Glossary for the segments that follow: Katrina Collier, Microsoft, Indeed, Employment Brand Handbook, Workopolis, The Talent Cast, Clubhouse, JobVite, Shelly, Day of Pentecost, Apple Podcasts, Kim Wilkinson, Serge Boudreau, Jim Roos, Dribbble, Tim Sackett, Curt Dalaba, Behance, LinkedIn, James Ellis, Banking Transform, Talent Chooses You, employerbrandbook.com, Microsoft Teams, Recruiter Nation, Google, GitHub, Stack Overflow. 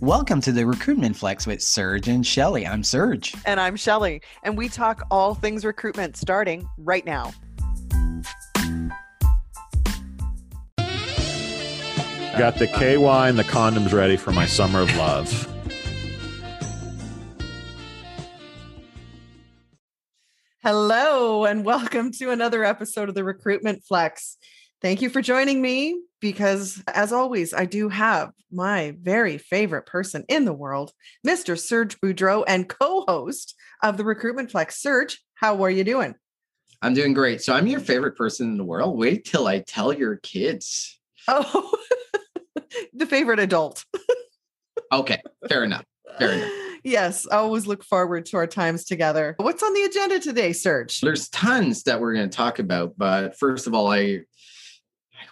Welcome to the Recruitment Flex with Serge and Shelly. I'm Serge. And I'm Shelly. And we talk all things recruitment starting right now. Got the KY and the condoms ready for my summer of love. Hello, and welcome to another episode of the Recruitment Flex. Thank you for joining me because, as always, I do have my very favorite person in the world, Mr. Serge Boudreau, and co-host of the Recruitment Flex. Serge, how are you doing? I'm doing great. So I'm your favorite person in the world. Wait till I tell your kids. Oh, the favorite adult. Okay, fair enough. Fair enough. Yes, I always look forward to our times together. What's on the agenda today, Serge? There's tons that we're going to talk about, but first of all, I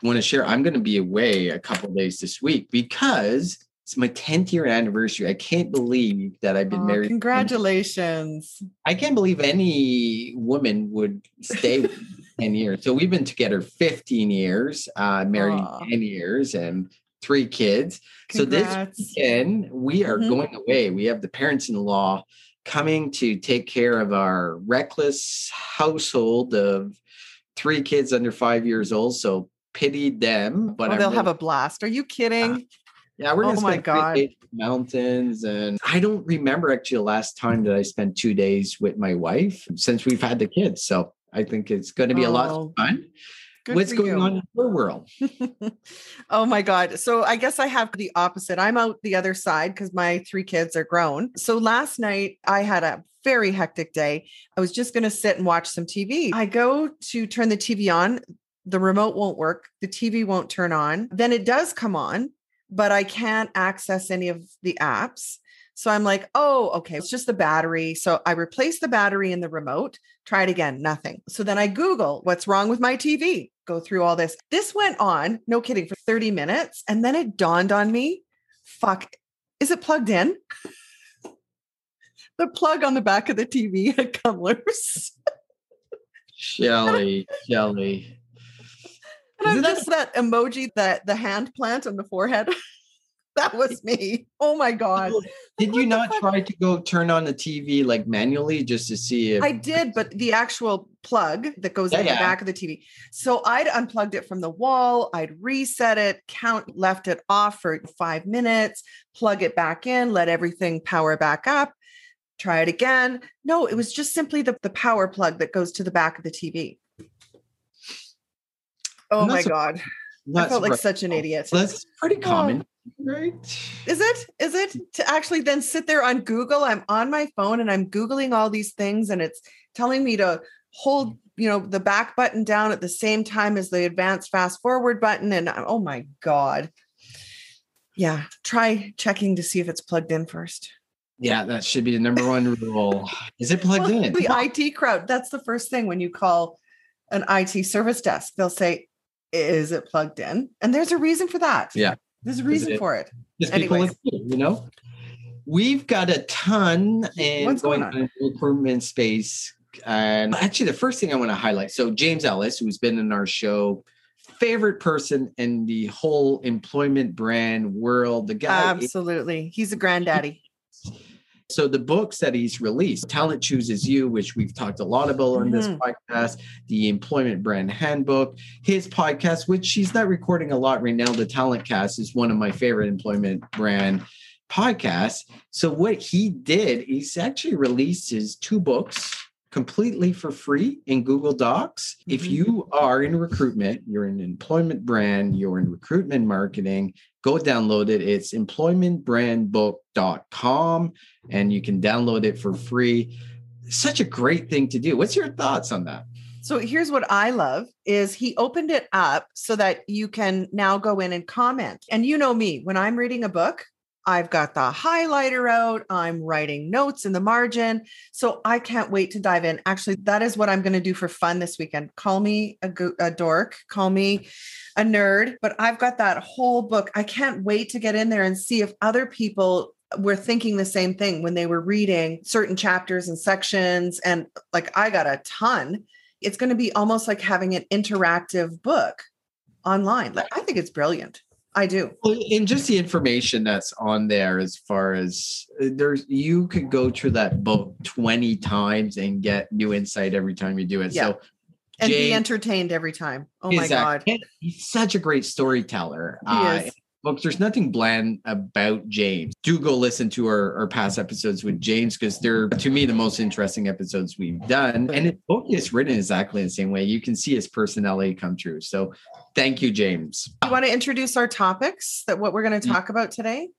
want to share, I'm going to be away a couple of days this week because it's my 10th year anniversary. I can't believe that I've been married. Congratulations. I can't believe any woman would stay with me 10 years. So we've been together 15 years, married 10 years and 3 kids. Congrats. So this weekend, we are going away. We have the parents-in-law coming to take care of our reckless household of 3 kids under 5 years old. So pity them, but they'll have a blast. Are you kidding? Yeah, we're going to spend 3 days in the mountains. And I don't remember actually the last time that I spent 2 days with my wife since we've had the kids. So I think it's going to be a lot of fun. What's going on in your world? Oh my God. So I guess I have the opposite. I'm out the other side because my 3 kids are grown. So last night I had a very hectic day. I was just going to sit and watch some TV. I go to turn the TV on. The remote won't work. The TV won't turn on. Then it does come on, but I can't access any of the apps. So I'm like, oh, okay, it's just the battery. So I replace the battery in the remote, try it again, nothing. So then I Google what's wrong with my TV, go through all this. This went on, no kidding, for 30 minutes. And then it dawned on me, fuck, is it plugged in? The plug on the back of the TV had come loose. Shelly. And I'm just that emoji, that the hand plant on the forehead. That was me. Oh my God. Did you not try to go turn on the TV like manually just to see if I did, but the actual plug that goes in the back of the TV. So I'd unplugged it from the wall. I'd reset it, left it off for 5 minutes, plug it back in, let everything power back up, try it again. No, it was just simply the power plug that goes to the back of the TV. Oh my God. I felt like such an idiot. That's pretty common, right? Is it to actually then sit there on Google? I'm on my phone and I'm Googling all these things and it's telling me to hold, the back button down at the same time as the advanced fast forward button. And oh my God. Yeah. Try checking to see if it's plugged in first. Yeah, that should be the number one rule. Is it plugged in? The IT crowd. That's the first thing when you call an IT service desk. They'll say, is it plugged in? And there's a reason for that. Yeah. There's a reason for it. Anyways. We've got a ton going on in the recruitment space. And actually, the first thing I want to highlight. So James Ellis, who's been in our show, favorite person in the whole employment brand world. The guy. Absolutely. He's a granddaddy. So the books that he's released, Talent Chooses You, which we've talked a lot about on this podcast, the Employment Brand Handbook, his podcast, which he's not recording a lot right now. The Talent Cast is one of my favorite employment brand podcasts. So what he did, he's actually released his 2 books completely for free in Google Docs. If you are in recruitment, you're in employment brand, you're in recruitment marketing, go download it. It's employerbrandbook.com and you can download it for free. Such a great thing to do. What's your thoughts on that? So here's what I love is he opened it up so that you can now go in and comment. And you know me, when I'm reading a book, I've got the highlighter out. I'm writing notes in the margin. So I can't wait to dive in. Actually, that is what I'm going to do for fun this weekend. Call me a dork, call me a nerd, but I've got that whole book. I can't wait to get in there and see if other people were thinking the same thing when they were reading certain chapters and sections. And like, I got a ton. It's going to be almost like having an interactive book online. Like, I think it's brilliant. I do. Well, and just the information that's on there, as far as there's, you could go through that book 20 times and get new insight every time you do it. Yeah. So, and James, be entertained every time. Oh my God. He's such a great storyteller. He is. Folks, there's nothing bland about James. Do go listen to our past episodes with James, because they're, to me, the most interesting episodes we've done. And his book is written exactly the same way. You can see his personality come true. So thank you, James. You want to introduce our topics, that what we're going to talk about today?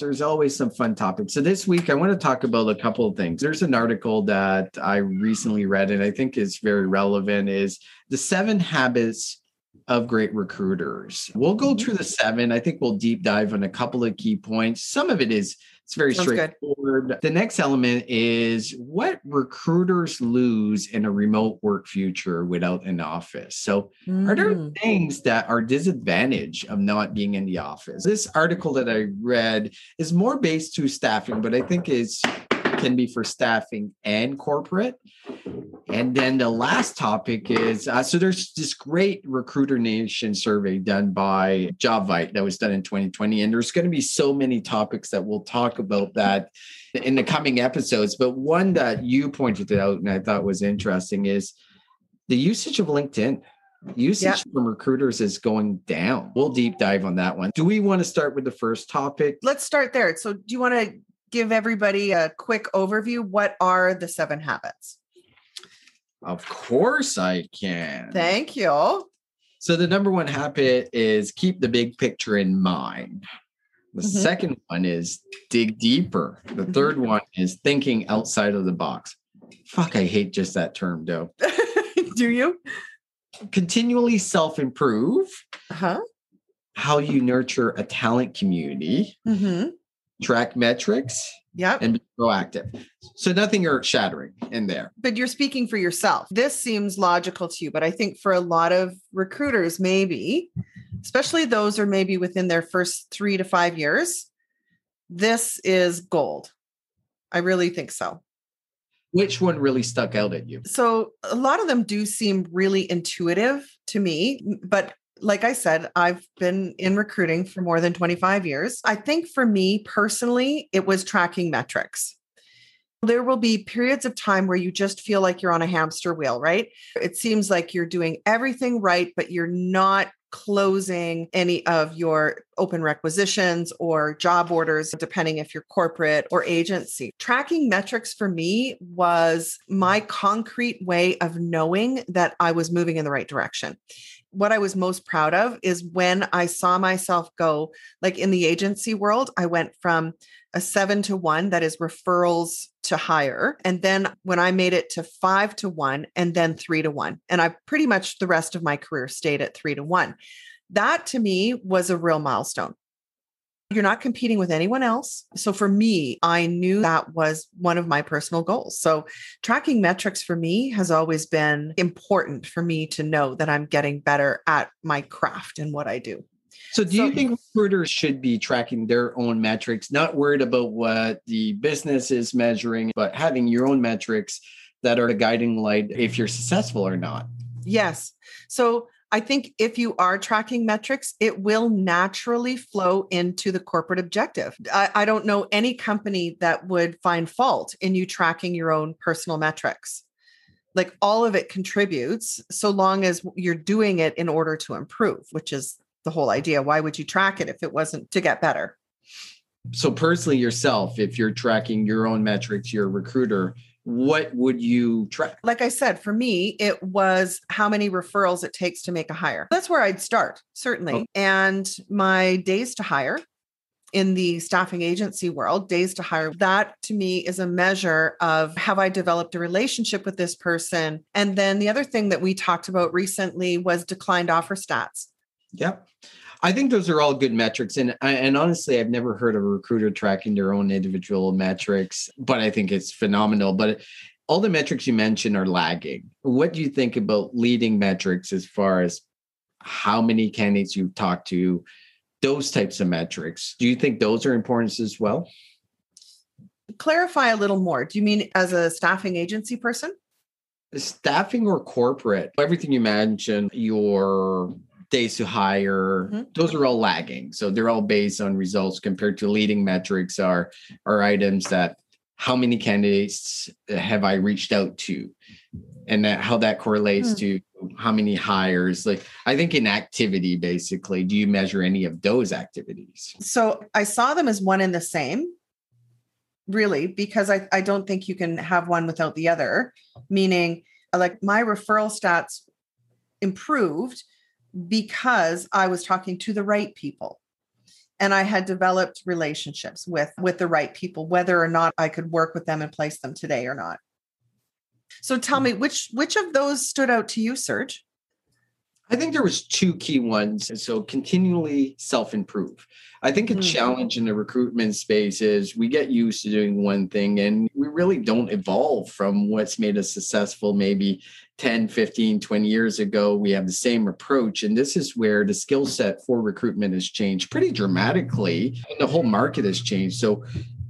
There's always some fun topics. So this week, I want to talk about a couple of things. There's an article that I recently read, and I think is very relevant, is the 7 habits of great recruiters. We'll go through the 7. I think we'll deep dive on a couple of key points. Some of it is, it's very straightforward. Good. The next element is what recruiters lose in a remote work future without an office. So are there things that are disadvantage of not being in the office? This article that I read is more based to staffing, but I think it's can be for staffing and corporate. And then the last topic is, so there's this great Recruiter Nation survey done by JobVite that was done in 2020. And there's going to be so many topics that we'll talk about that in the coming episodes. But one that you pointed out and I thought was interesting is the usage of LinkedIn. Usage from recruiters is going down. We'll deep dive on that one. Do we want to start with the first topic? Let's start there. So do you want to give everybody a quick overview? What are the 7 habits? Of course I can. Thank you. So the number 1 habit is keep the big picture in mind. The second one is dig deeper. The third one is thinking outside of the box. Fuck, I hate just that term, though. Do you? Continually self-improve. How you nurture a talent community. Track metrics, and be proactive. So nothing earth-shattering in there. But you're speaking for yourself. This seems logical to you, but I think for a lot of recruiters, maybe, especially those are maybe within their first 3 to 5 years, this is gold. I really think so. Which one really stuck out at you? So a lot of them do seem really intuitive to me, but like I said, I've been in recruiting for more than 25 years. I think for me personally, it was tracking metrics. There will be periods of time where you just feel like you're on a hamster wheel, right? It seems like you're doing everything right, but you're not closing any of your open requisitions or job orders, depending if you're corporate or agency. Tracking metrics for me was my concrete way of knowing that I was moving in the right direction. What I was most proud of is when I saw myself go, like in the agency world, I went from a 7 to 1, that is referrals to hire. And then when I made it to 5 to 1 and then 3 to 1, and I pretty much the rest of my career stayed at 3 to 1. That to me was a real milestone. You're not competing with anyone else. So for me, I knew that was one of my personal goals. So tracking metrics for me has always been important for me to know that I'm getting better at my craft and what I do. So you think recruiters should be tracking their own metrics, not worried about what the business is measuring, but having your own metrics that are a guiding light if you're successful or not? Yes. So I think if you are tracking metrics, it will naturally flow into the corporate objective. I don't know any company that would find fault in you tracking your own personal metrics. Like all of it contributes so long as you're doing it in order to improve, which is the whole idea. Why would you track it if it wasn't to get better? So personally yourself, if you're tracking your own metrics, you're a recruiter, what would you track? Like I said, for me, it was how many referrals it takes to make a hire. That's where I'd start, certainly. Oh. And my days to hire in the staffing agency world, days to hire, that to me is a measure of have I developed a relationship with this person? And then the other thing that we talked about recently was declined offer stats. Yep. I think those are all good metrics. And honestly, I've never heard of a recruiter tracking their own individual metrics, but I think it's phenomenal. But all the metrics you mentioned are lagging. What do you think about leading metrics as far as how many candidates you've talked to, those types of metrics? Do you think those are important as well? Clarify a little more. Do you mean as a staffing agency person? Staffing or corporate? Everything you mentioned, your days to hire, those are all lagging. So they're all based on results compared to leading metrics are items that how many candidates have I reached out to, and that, how that correlates to how many hires. Like, I think in activity, basically, do you measure any of those activities? So I saw them as one and the same, really, because I don't think you can have one without the other, meaning like my referral stats improved because I was talking to the right people and I had developed relationships with the right people, whether or not I could work with them and place them today or not. So tell me, which of those stood out to you, Serge? I think there was two key ones. And so continually self-improve. I think a challenge in the recruitment space is we get used to doing one thing and we really don't evolve from what's made us successful. Maybe 10, 15, 20 years ago, we have the same approach. And this is where the skill set for recruitment has changed pretty dramatically. And the whole market has changed. So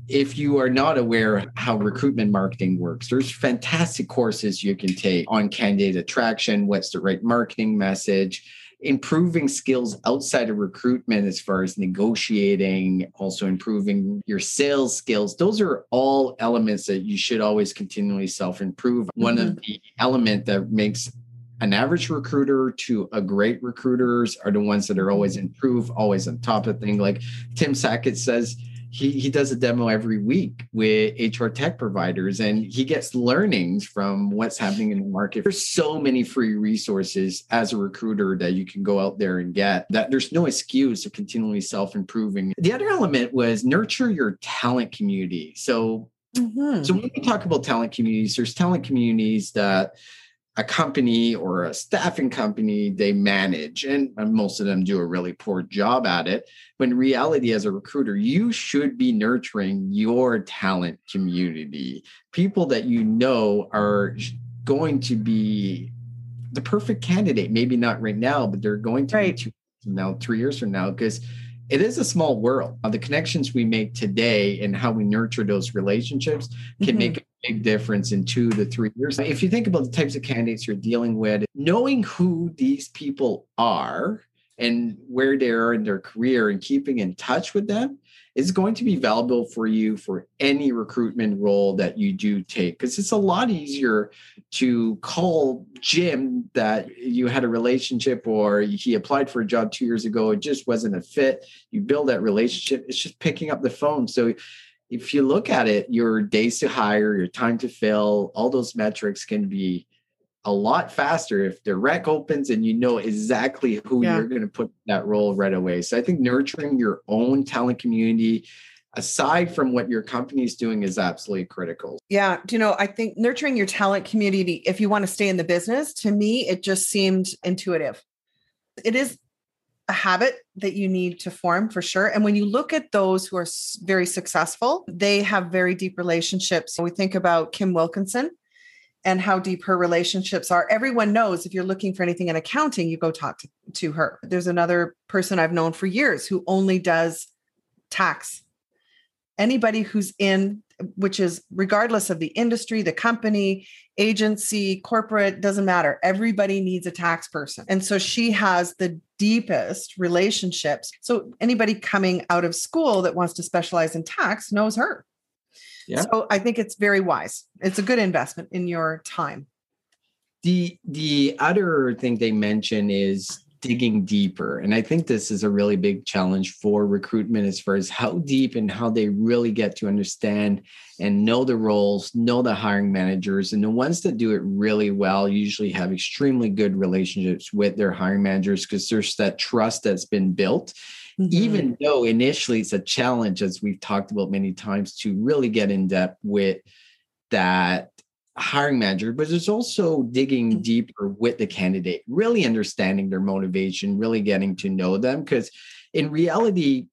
if you are not aware of how recruitment marketing works, there's fantastic courses you can take on candidate attraction, what's the right marketing message, improving skills outside of recruitment as far as negotiating, also improving your sales skills. Those are all elements that you should always continually self-improve. One of the elements that makes an average recruiter to a great recruiters are the ones that are always improved, always on top of things. Like Tim Sackett says, He does a demo every week with HR tech providers, and he gets learnings from what's happening in the market. There's so many free resources as a recruiter that you can go out there and get, that there's no excuse of continually self-improving. The other element was nurture your talent community. So when we talk about talent communities, there's talent communities that a company or a staffing company, they manage, and most of them do a really poor job at it. When in reality, as a recruiter, you should be nurturing your talent community, people that you know are going to be the perfect candidate, maybe not right now, but they're going to be 2 years from now, 3 years from now, because it is a small world. The connections we make today and how we nurture those relationships can make a big difference in 2 to 3 years. If you think about the types of candidates you're dealing with, knowing who these people are and where they are in their career and keeping in touch with them is going to be valuable for you for any recruitment role that you do take, because it's a lot easier to call Jim that you had a relationship or he applied for a job 2 years ago. It just wasn't a fit. You build that relationship. It's just picking up the phone. So if you look at it, your days to hire, your time to fill, all those metrics can be a lot faster if the rec opens and you know exactly who you're going to put in that role right away. So I think nurturing your own talent community, aside from what your company is doing, is absolutely critical. Yeah. You know, I think nurturing your talent community, if you want to stay in the business, to me, it just seemed intuitive. It is a habit that you need to form for sure. And when you look at those who are very successful, they have very deep relationships. So we think about Kim Wilkinson and how deep her relationships are. Everyone knows if you're looking for anything in accounting, you go talk to her. There's another person I've known for years who only does tax. Anybody who's in, which is regardless of the industry, the company, agency, corporate, doesn't matter. Everybody needs a tax person. And so she has the deepest relationships. So anybody coming out of school that wants to specialize in tax knows her. Yeah. So I think it's very wise. It's a good investment in your time. The other thing they mention is digging deeper. And I think this is a really big challenge for recruitment as far as how deep and how they really get to understand and know the roles, know the hiring managers. And the ones that do it really well usually have extremely good relationships with their hiring managers, because there's that trust that's been built. Even though initially it's a challenge, as we've talked about many times, to really get in depth with that hiring manager, but it's also digging deeper with the candidate, really understanding their motivation, really getting to know them. Because in reality,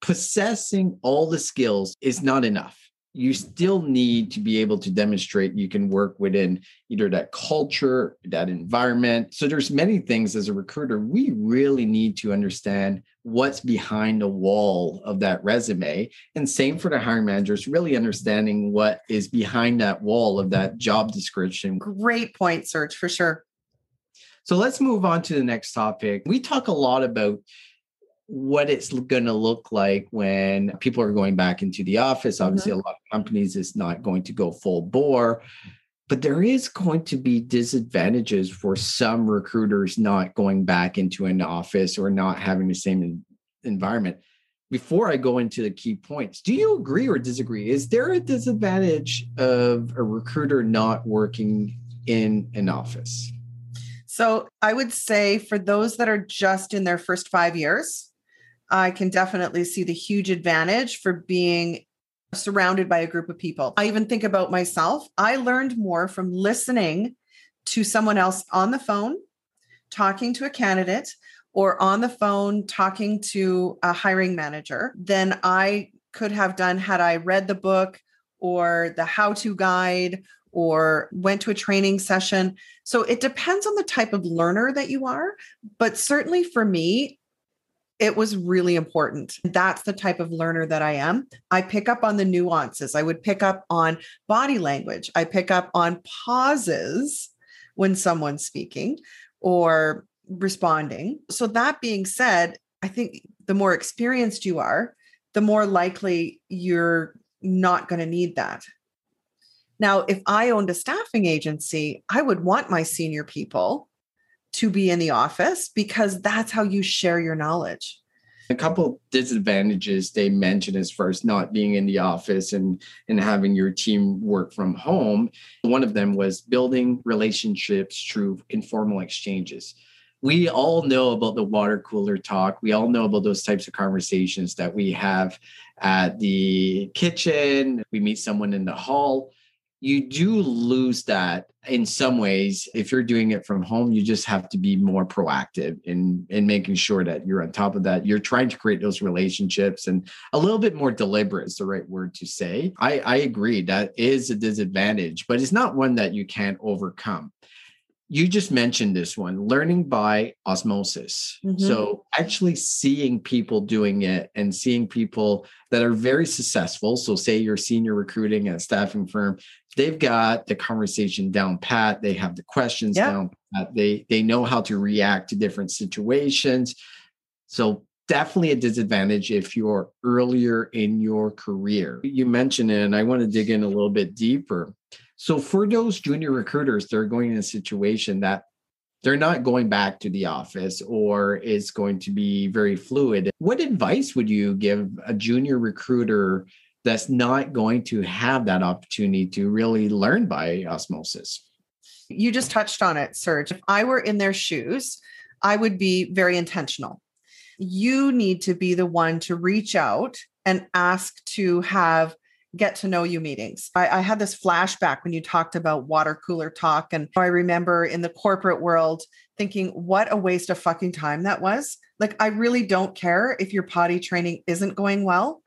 possessing all the skills is not enough. You still need to be able to demonstrate you can work within either that culture, that environment. So there's many things as a recruiter, we really need to understand what's behind the wall of that resume. And same for the hiring managers, really understanding what is behind that wall of that job description. Great point, Serge, for sure. So let's move on to the next topic. We talk a lot about what it's going to look like when people are going back into the office. Obviously, a lot of companies is not going to go full bore, but there is going to be disadvantages for some recruiters not going back into an office or not having the same environment. Before I go into the key points, do you agree or disagree? Is there a disadvantage of a recruiter not working in an office? So I would say for those that are just in their first 5 years, I can definitely see the huge advantage for being surrounded by a group of people. I even think about myself. I learned more from listening to someone else on the phone, talking to a candidate, or on the phone talking to a hiring manager than I could have done had I read the book or the how-to guide or went to a training session. So it depends on the type of learner that you are, but certainly for me, it was really important. That's the type of learner that I am. I pick up on the nuances. I would pick up on body language. I pick up on pauses when someone's speaking or responding. So that being said, I think the more experienced you are, the more likely you're not going to need that. Now, if I owned a staffing agency, I would want my senior people to be in the office because that's how you share your knowledge. A couple of disadvantages they mentioned as far as not being in the office and having your team work from home. One of them was building relationships through informal exchanges. We all know about the water cooler talk. We all know about those types of conversations that we have at the kitchen. We meet someone in the hall. You do lose that in some ways. If you're doing it from home, you just have to be more proactive in making sure that you're on top of that. You're trying to create those relationships, and a little bit more deliberate is the right word to say. I agree. That is a disadvantage, but it's not one that you can't overcome. You just mentioned this one, learning by osmosis. So actually seeing people doing it and seeing people that are very successful. So say you're senior recruiting at a staffing firm, they've got the conversation down pat. They have the questions down pat. They know how to react to different situations. So definitely a disadvantage if you're earlier in your career. You mentioned it, and I want to dig in a little bit deeper. So for those junior recruiters, they're going in a situation that they're not going back to the office or it's going to be very fluid. What advice would you give a junior recruiter that's not going to have that opportunity to really learn by osmosis? You just touched on it, Serge. If I were in their shoes, I would be very intentional. You need to be the one to reach out and ask to have get to know you meetings. I had this flashback when you talked about water cooler talk. And I remember in the corporate world thinking, what a waste of fucking time that was. Like, I really don't care if your potty training isn't going well.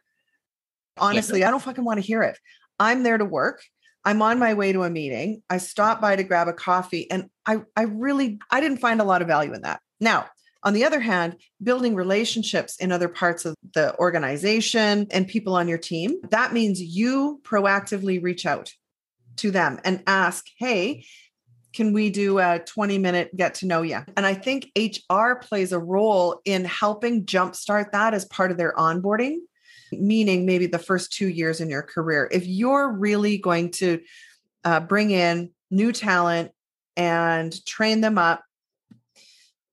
Honestly, I don't fucking want to hear it. I'm there to work. I'm on my way to a meeting. I stopped by to grab a coffee. And I didn't find a lot of value in that. Now, on the other hand, building relationships in other parts of the organization and people on your team, that means you proactively reach out to them and ask, hey, can we do a 20-minute get to know you? And I think HR plays a role in helping jumpstart that as part of their onboarding, meaning maybe the first 2 years in your career. If you're really going to bring in new talent and train them up,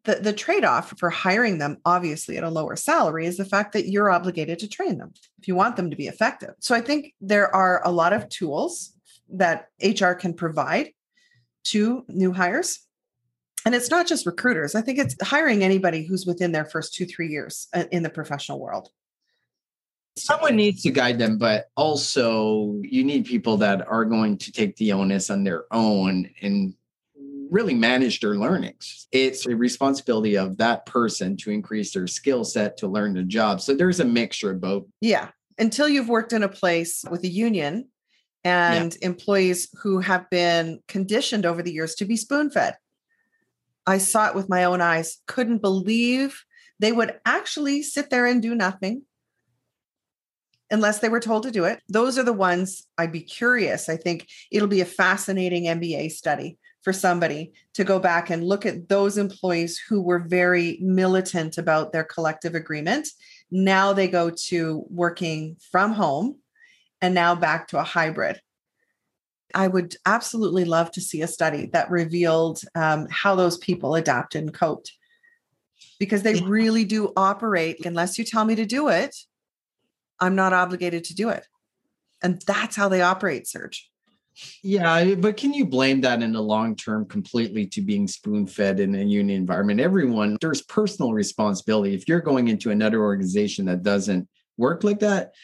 the trade-off for hiring them, obviously at a lower salary, is the fact that you're obligated to train them if you want them to be effective. So I think there are a lot of tools that HR can provide to new hires. And it's not just recruiters. I think it's hiring anybody who's within their first 2-3 years in the professional world. Someone needs to guide them, but also you need people that are going to take the onus on their own and really manage their learnings. It's a responsibility of that person to increase their skill set to learn the job. So there's a mixture of both. Yeah. Until you've worked in a place with a union and employees who have been conditioned over the years to be spoon-fed. I saw it with my own eyes. Couldn't believe they would actually sit there and do nothing unless they were told to do it. Those are the ones I'd be curious. I think it'll be a fascinating MBA study for somebody to go back and look at those employees who were very militant about their collective agreement. Now they go to working from home and now back to a hybrid. I would absolutely love to see a study that revealed how those people adapted and coped, because they really do operate. Unless you tell me to do it, I'm not obligated to do it. And that's how they operate, Serge. Yeah, but can you blame that in the long term completely to being spoon-fed in a union environment? Everyone, there's personal responsibility. If you're going into another organization that doesn't work like that,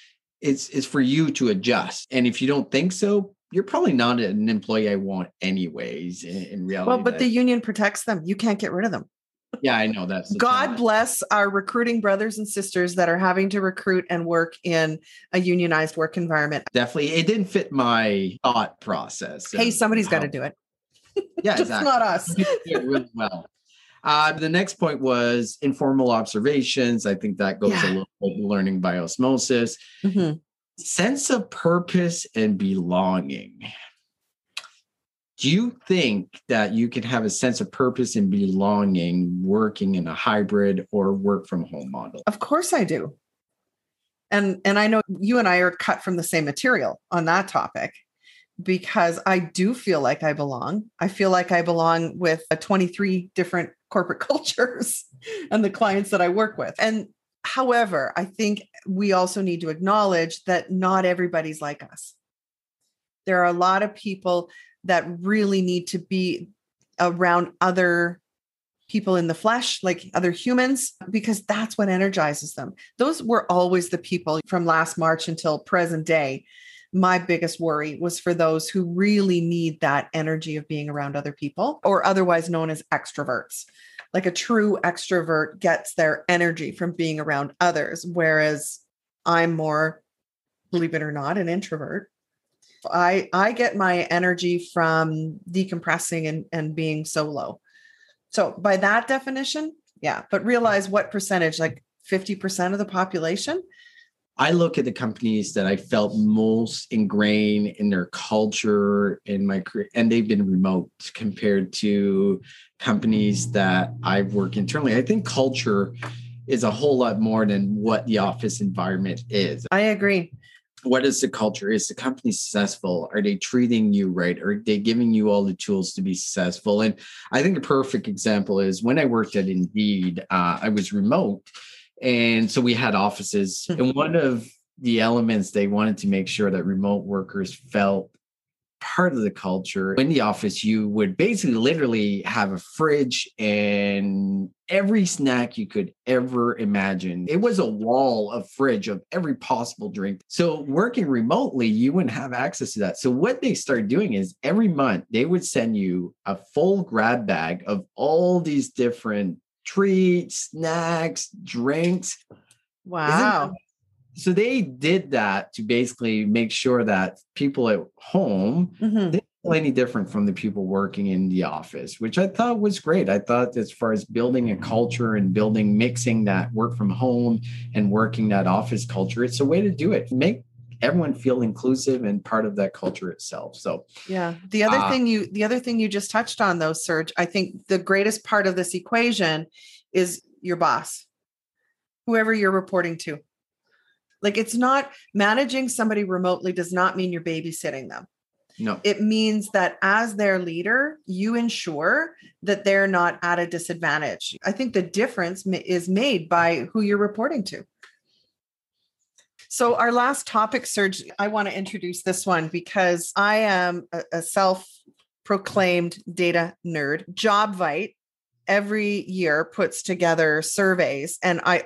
it's for you to adjust. And if you don't think so, you're probably not an employee I want anyways in reality. Well, but the union protects them. You can't get rid of them. Yeah, I know. That's God bless our recruiting brothers and sisters that are having to recruit and work in a unionized work environment. Definitely. It didn't fit my thought process. Hey, somebody's got to do it. Yeah, just exactly. Not us. Really well. The next point was informal observations. I think that goes a little bit learning by osmosis. Mm-hmm. Sense of purpose and belonging. Do you think that you can have a sense of purpose and belonging working in a hybrid or work from home model? Of course I do. And I know you and I are cut from the same material on that topic, because I do feel like I belong. I feel like I belong with 23 different corporate cultures and the clients that I work with. And however, I think we also need to acknowledge that not everybody's like us. There are a lot of people that really need to be around other people in the flesh, like other humans, because that's what energizes them. Those were always the people from last March until present day. My biggest worry was for those who really need that energy of being around other people, or otherwise known as extroverts. Like a true extrovert gets their energy from being around others, whereas I'm more, believe it or not, an introvert. I get my energy from decompressing and being solo. So by that definition, yeah, but realize what percentage, like 50% of the population. I look at the companies that I felt most ingrained in their culture in my career, and they've been remote compared to companies that I've worked internally. I think culture is a whole lot more than what the office environment is. I agree. What is the culture? Is the company successful? Are they treating you right? Are they giving you all the tools to be successful? And I think a perfect example is when I worked at Indeed, I was remote. And so we had offices. And one of the elements they wanted to make sure that remote workers felt part of the culture. In the office, you would basically literally have a fridge and every snack you could ever imagine. It was a wall of fridge of every possible drink. So working remotely, you wouldn't have access to that. So what they started doing is every month they would send you a full grab bag of all these different treats, snacks, drinks. Wow. So they did that to basically make sure that people at home didn't feel any different from the people working in the office, which I thought was great. I thought as far as building a culture and building, mixing that work from home and working that office culture, it's a way to do it. Make everyone feel inclusive and part of that culture itself. So yeah. The other thing you just touched on though, Serge, I think the greatest part of this equation is your boss, whoever you're reporting to. Like, it's not managing somebody remotely does not mean you're babysitting them. No, it means that as their leader, you ensure that they're not at a disadvantage. I think the difference is made by who you're reporting to. So our last topic, Serge, I want to introduce this one because I am a self-proclaimed data nerd. JobVite every year puts together surveys, and I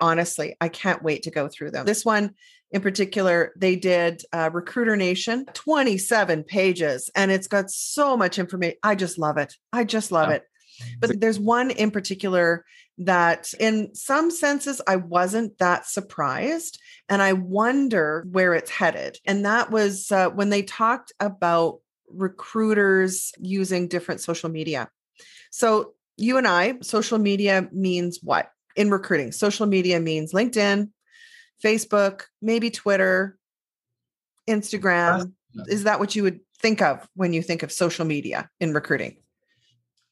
can't wait to go through them. This one in particular, they did Recruiter Nation, 27 pages, and it's got so much information. I just love it. I just love it. But there's one in particular that in some senses, I wasn't that surprised. And I wonder where it's headed. And that was when they talked about recruiters using different social media. So you and I, social media means what in recruiting? Social media means LinkedIn, Facebook, maybe Twitter, Instagram. Is that what you would think of when you think of social media in recruiting?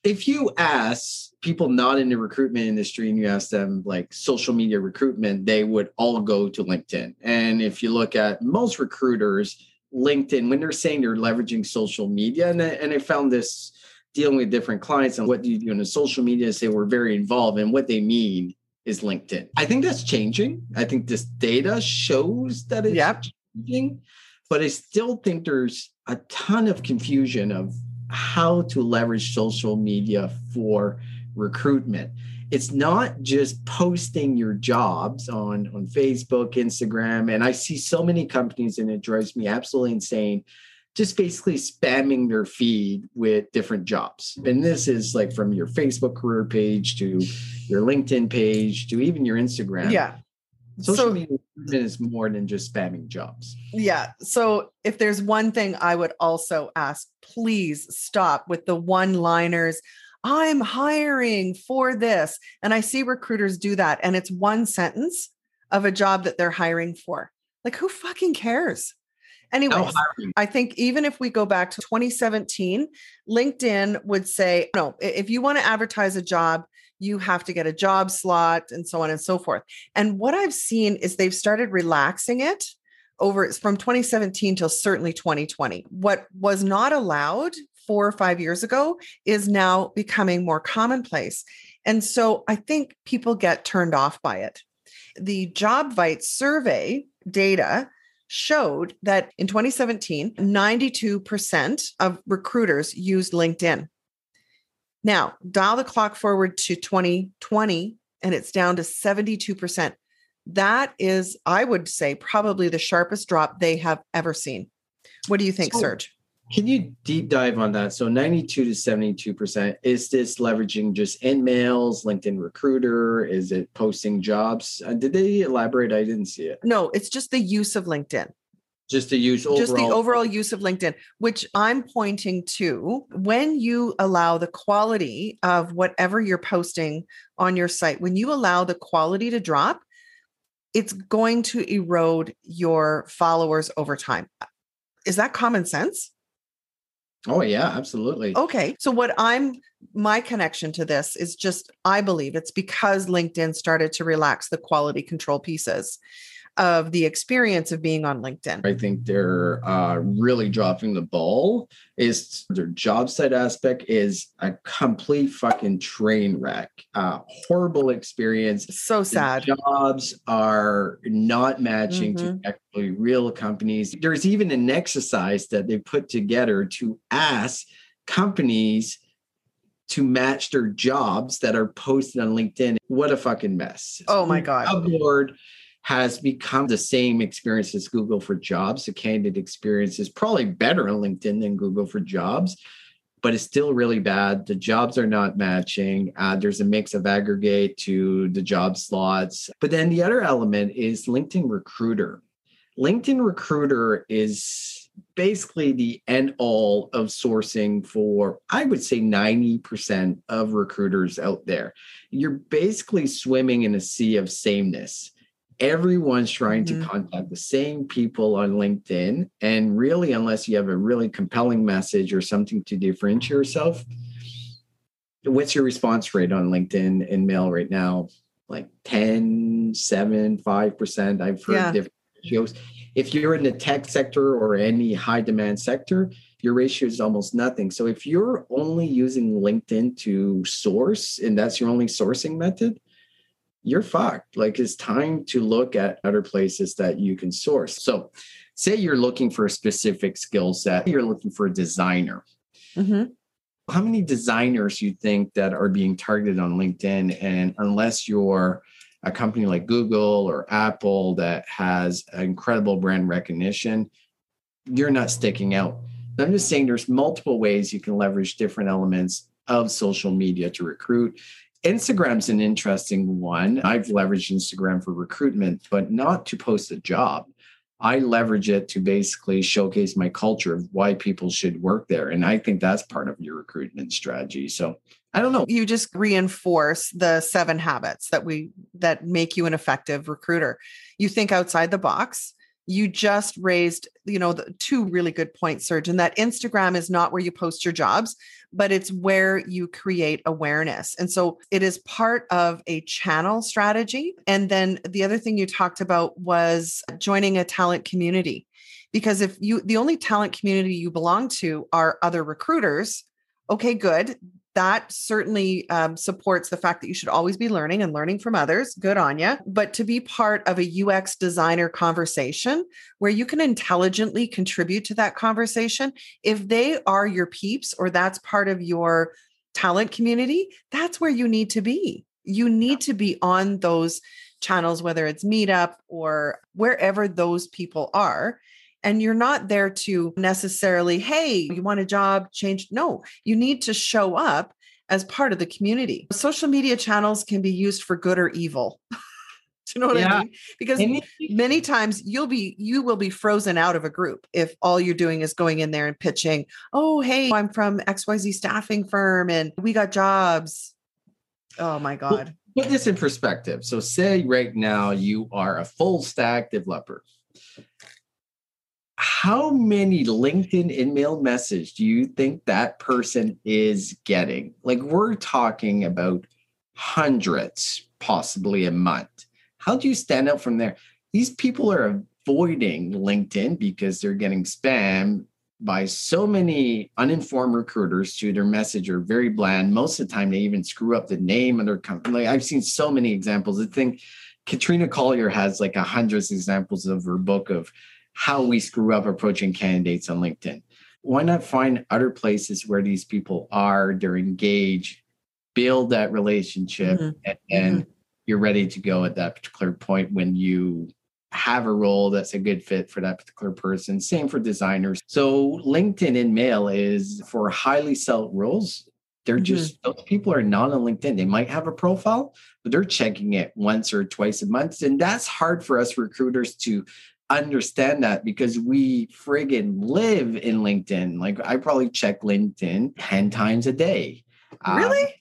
If you ask people not in the recruitment industry and you ask them like social media recruitment, they would all go to LinkedIn. And if you look at most recruiters, LinkedIn, when they're saying they're leveraging social media, and I found this dealing with different clients and what do you do in the social media, say we're very involved, and what they mean is LinkedIn. I think that's changing. I think this data shows that it's changing, but I still think there's a ton of confusion of how to leverage social media for recruitment. It's not just posting your jobs on Facebook, Instagram. And I see so many companies, and it drives me absolutely insane, just basically spamming their feed with different jobs. And this is like from your Facebook career page to your LinkedIn page to even your Instagram. Yeah. Social media is more than just spamming jobs. Yeah. So if there's one thing I would also ask, please stop with the one-liners. I'm hiring for this. And I see recruiters do that. And it's one sentence of a job that they're hiring for. Like, who fucking cares? Anyway, I think even if we go back to 2017, LinkedIn would say, no, if you want to advertise a job, you have to get a job slot and so on and so forth. And what I've seen is they've started relaxing it over from 2017 till certainly 2020. What was not allowed 4 or 5 years ago is now becoming more commonplace. And so I think people get turned off by it. The JobVite survey data showed that in 2017, 92% of recruiters used LinkedIn. Now, dial the clock forward to 2020, and it's down to 72%. That is, I would say, probably the sharpest drop they have ever seen. What do you think, Serge? Can you deep dive on that? So 92 to 72%, is this leveraging just in mails, LinkedIn Recruiter? Is it posting jobs? Did they elaborate? I didn't see it. No, it's just the use of LinkedIn. Just the overall use of LinkedIn, which I'm pointing to when you allow the quality of whatever you're posting on your site, when you allow the quality to drop, it's going to erode your followers over time. Is that common sense? Oh, yeah, absolutely. Okay. So my connection to this is just, I believe it's because LinkedIn started to relax the quality control pieces of the experience of being on LinkedIn. I think they're really dropping the ball. Is their job site aspect is a complete fucking train wreck. Horrible experience. So sad. The jobs are not matching to actually real companies. There's even an exercise that they put together to ask companies to match their jobs that are posted on LinkedIn. What a fucking mess. Oh my God. Upboard has become the same experience as Google for Jobs. The candidate experience is probably better on LinkedIn than Google for Jobs, but it's still really bad. The jobs are not matching. There's a mix of aggregate to the job slots. But then the other element is LinkedIn Recruiter. LinkedIn Recruiter is basically the end all of sourcing for, I would say, 90% of recruiters out there. You're basically swimming in a sea of sameness. Everyone's trying to contact the same people on LinkedIn. And really, unless you have a really compelling message or something to differentiate yourself, what's your response rate on LinkedIn and mail right now? Like 10, 7, 5%. I've heard different ratios. If you're in the tech sector or any high demand sector, your ratio is almost nothing. So if you're only using LinkedIn to source, and that's your only sourcing method, you're fucked. Like, it's time to look at other places that you can source. So say you're looking for a specific skill set, you're looking for a designer. How many designers you think that are being targeted on LinkedIn? And unless you're a company like Google or Apple that has incredible brand recognition, you're not sticking out. I'm just saying there's multiple ways you can leverage different elements of social media to recruit. Instagram's an interesting one. I've leveraged Instagram for recruitment, but not to post a job. I leverage it to basically showcase my culture of why people should work there. And I think that's part of your recruitment strategy. So I don't know. You just reinforce the 7 habits that make you an effective recruiter. You think outside the box. You just raised, the 2 really good points, Serge, and that Instagram is not where you post your jobs, but it's where you create awareness. And so it is part of a channel strategy. And then the other thing you talked about was joining a talent community, because if you, the only talent community you belong to are other recruiters. Okay, good. That certainly supports the fact that you should always be learning and learning from others. Good on you. But to be part of a UX designer conversation where you can intelligently contribute to that conversation, if they are your peeps or that's part of your talent community, that's where you need to be. You need to be on those channels, whether it's Meetup or wherever those people are. And you're not there to necessarily, hey, you want a job change? No, you need to show up as part of the community. Social media channels can be used for good or evil. Do you know what I mean? Because many times you will be frozen out of a group if all you're doing is going in there and pitching, oh, hey, I'm from XYZ staffing firm and we got jobs. Oh my God. Well, put this in perspective. So say right now you are a full stack developer. How many LinkedIn email messages do you think that person is getting? Like, we're talking about hundreds, possibly a month. How do you stand out from there? These people are avoiding LinkedIn because they're getting spam by so many uninformed recruiters who their message are very bland. Most of the time, they even screw up the name of their company. Like, I've seen so many examples. I think Katrina Collier has like 100 examples of her book of how we screw up approaching candidates on LinkedIn. Why not find other places where these people are, they're engaged, build that relationship, and you're ready to go at that particular point when you have a role that's a good fit for that particular person. Same for designers. So LinkedIn in mail is for highly sought roles. They're just, those people are not on LinkedIn. They might have a profile, but they're checking it once or twice a month. And that's hard for us recruiters to understand that, because we friggin' live in LinkedIn. Like, I probably check LinkedIn 10 times a day. Really?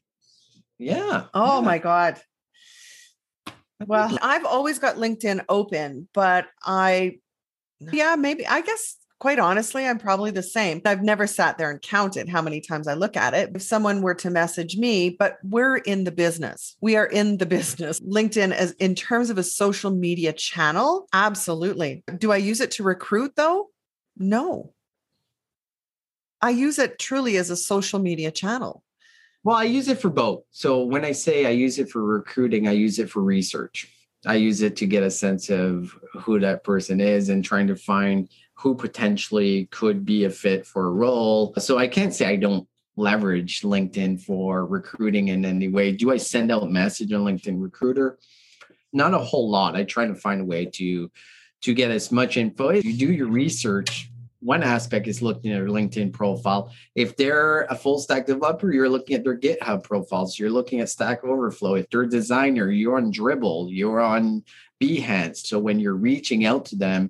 Yeah. Oh my God. Well, I've always got LinkedIn open, but I guess quite honestly, I'm probably the same. I've never sat there and counted how many times I look at it. If someone were to message me, but we're in the business. We are in the business. LinkedIn, as in terms of a social media channel, absolutely. Do I use it to recruit though? No. I use it truly as a social media channel. Well, I use it for both. So when I say I use it for recruiting, I use it for research. I use it to get a sense of who that person is and trying to find who potentially could be a fit for a role. So I can't say I don't leverage LinkedIn for recruiting in any way. Do I send out a message on LinkedIn Recruiter? Not a whole lot. I try to find a way to get as much info. If you do your research, one aspect is looking at their LinkedIn profile. If they're a full stack developer, you're looking at their GitHub profiles. You're looking at Stack Overflow. If they're a designer, you're on Dribbble, you're on Behance. So when you're reaching out to them,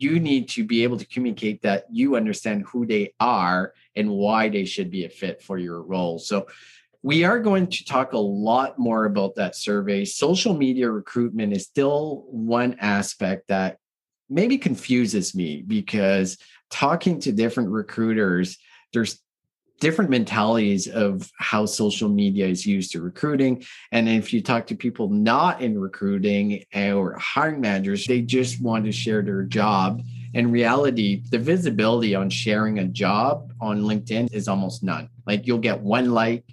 you need to be able to communicate that you understand who they are and why they should be a fit for your role. So we are going to talk a lot more about that survey. Social media recruitment is still one aspect that maybe confuses me, because talking to different recruiters, there's different mentalities of how social media is used to recruiting. And if you talk to people not in recruiting or hiring managers, they just want to share their job. In reality, the visibility on sharing a job on LinkedIn is almost none. Like, you'll get one like,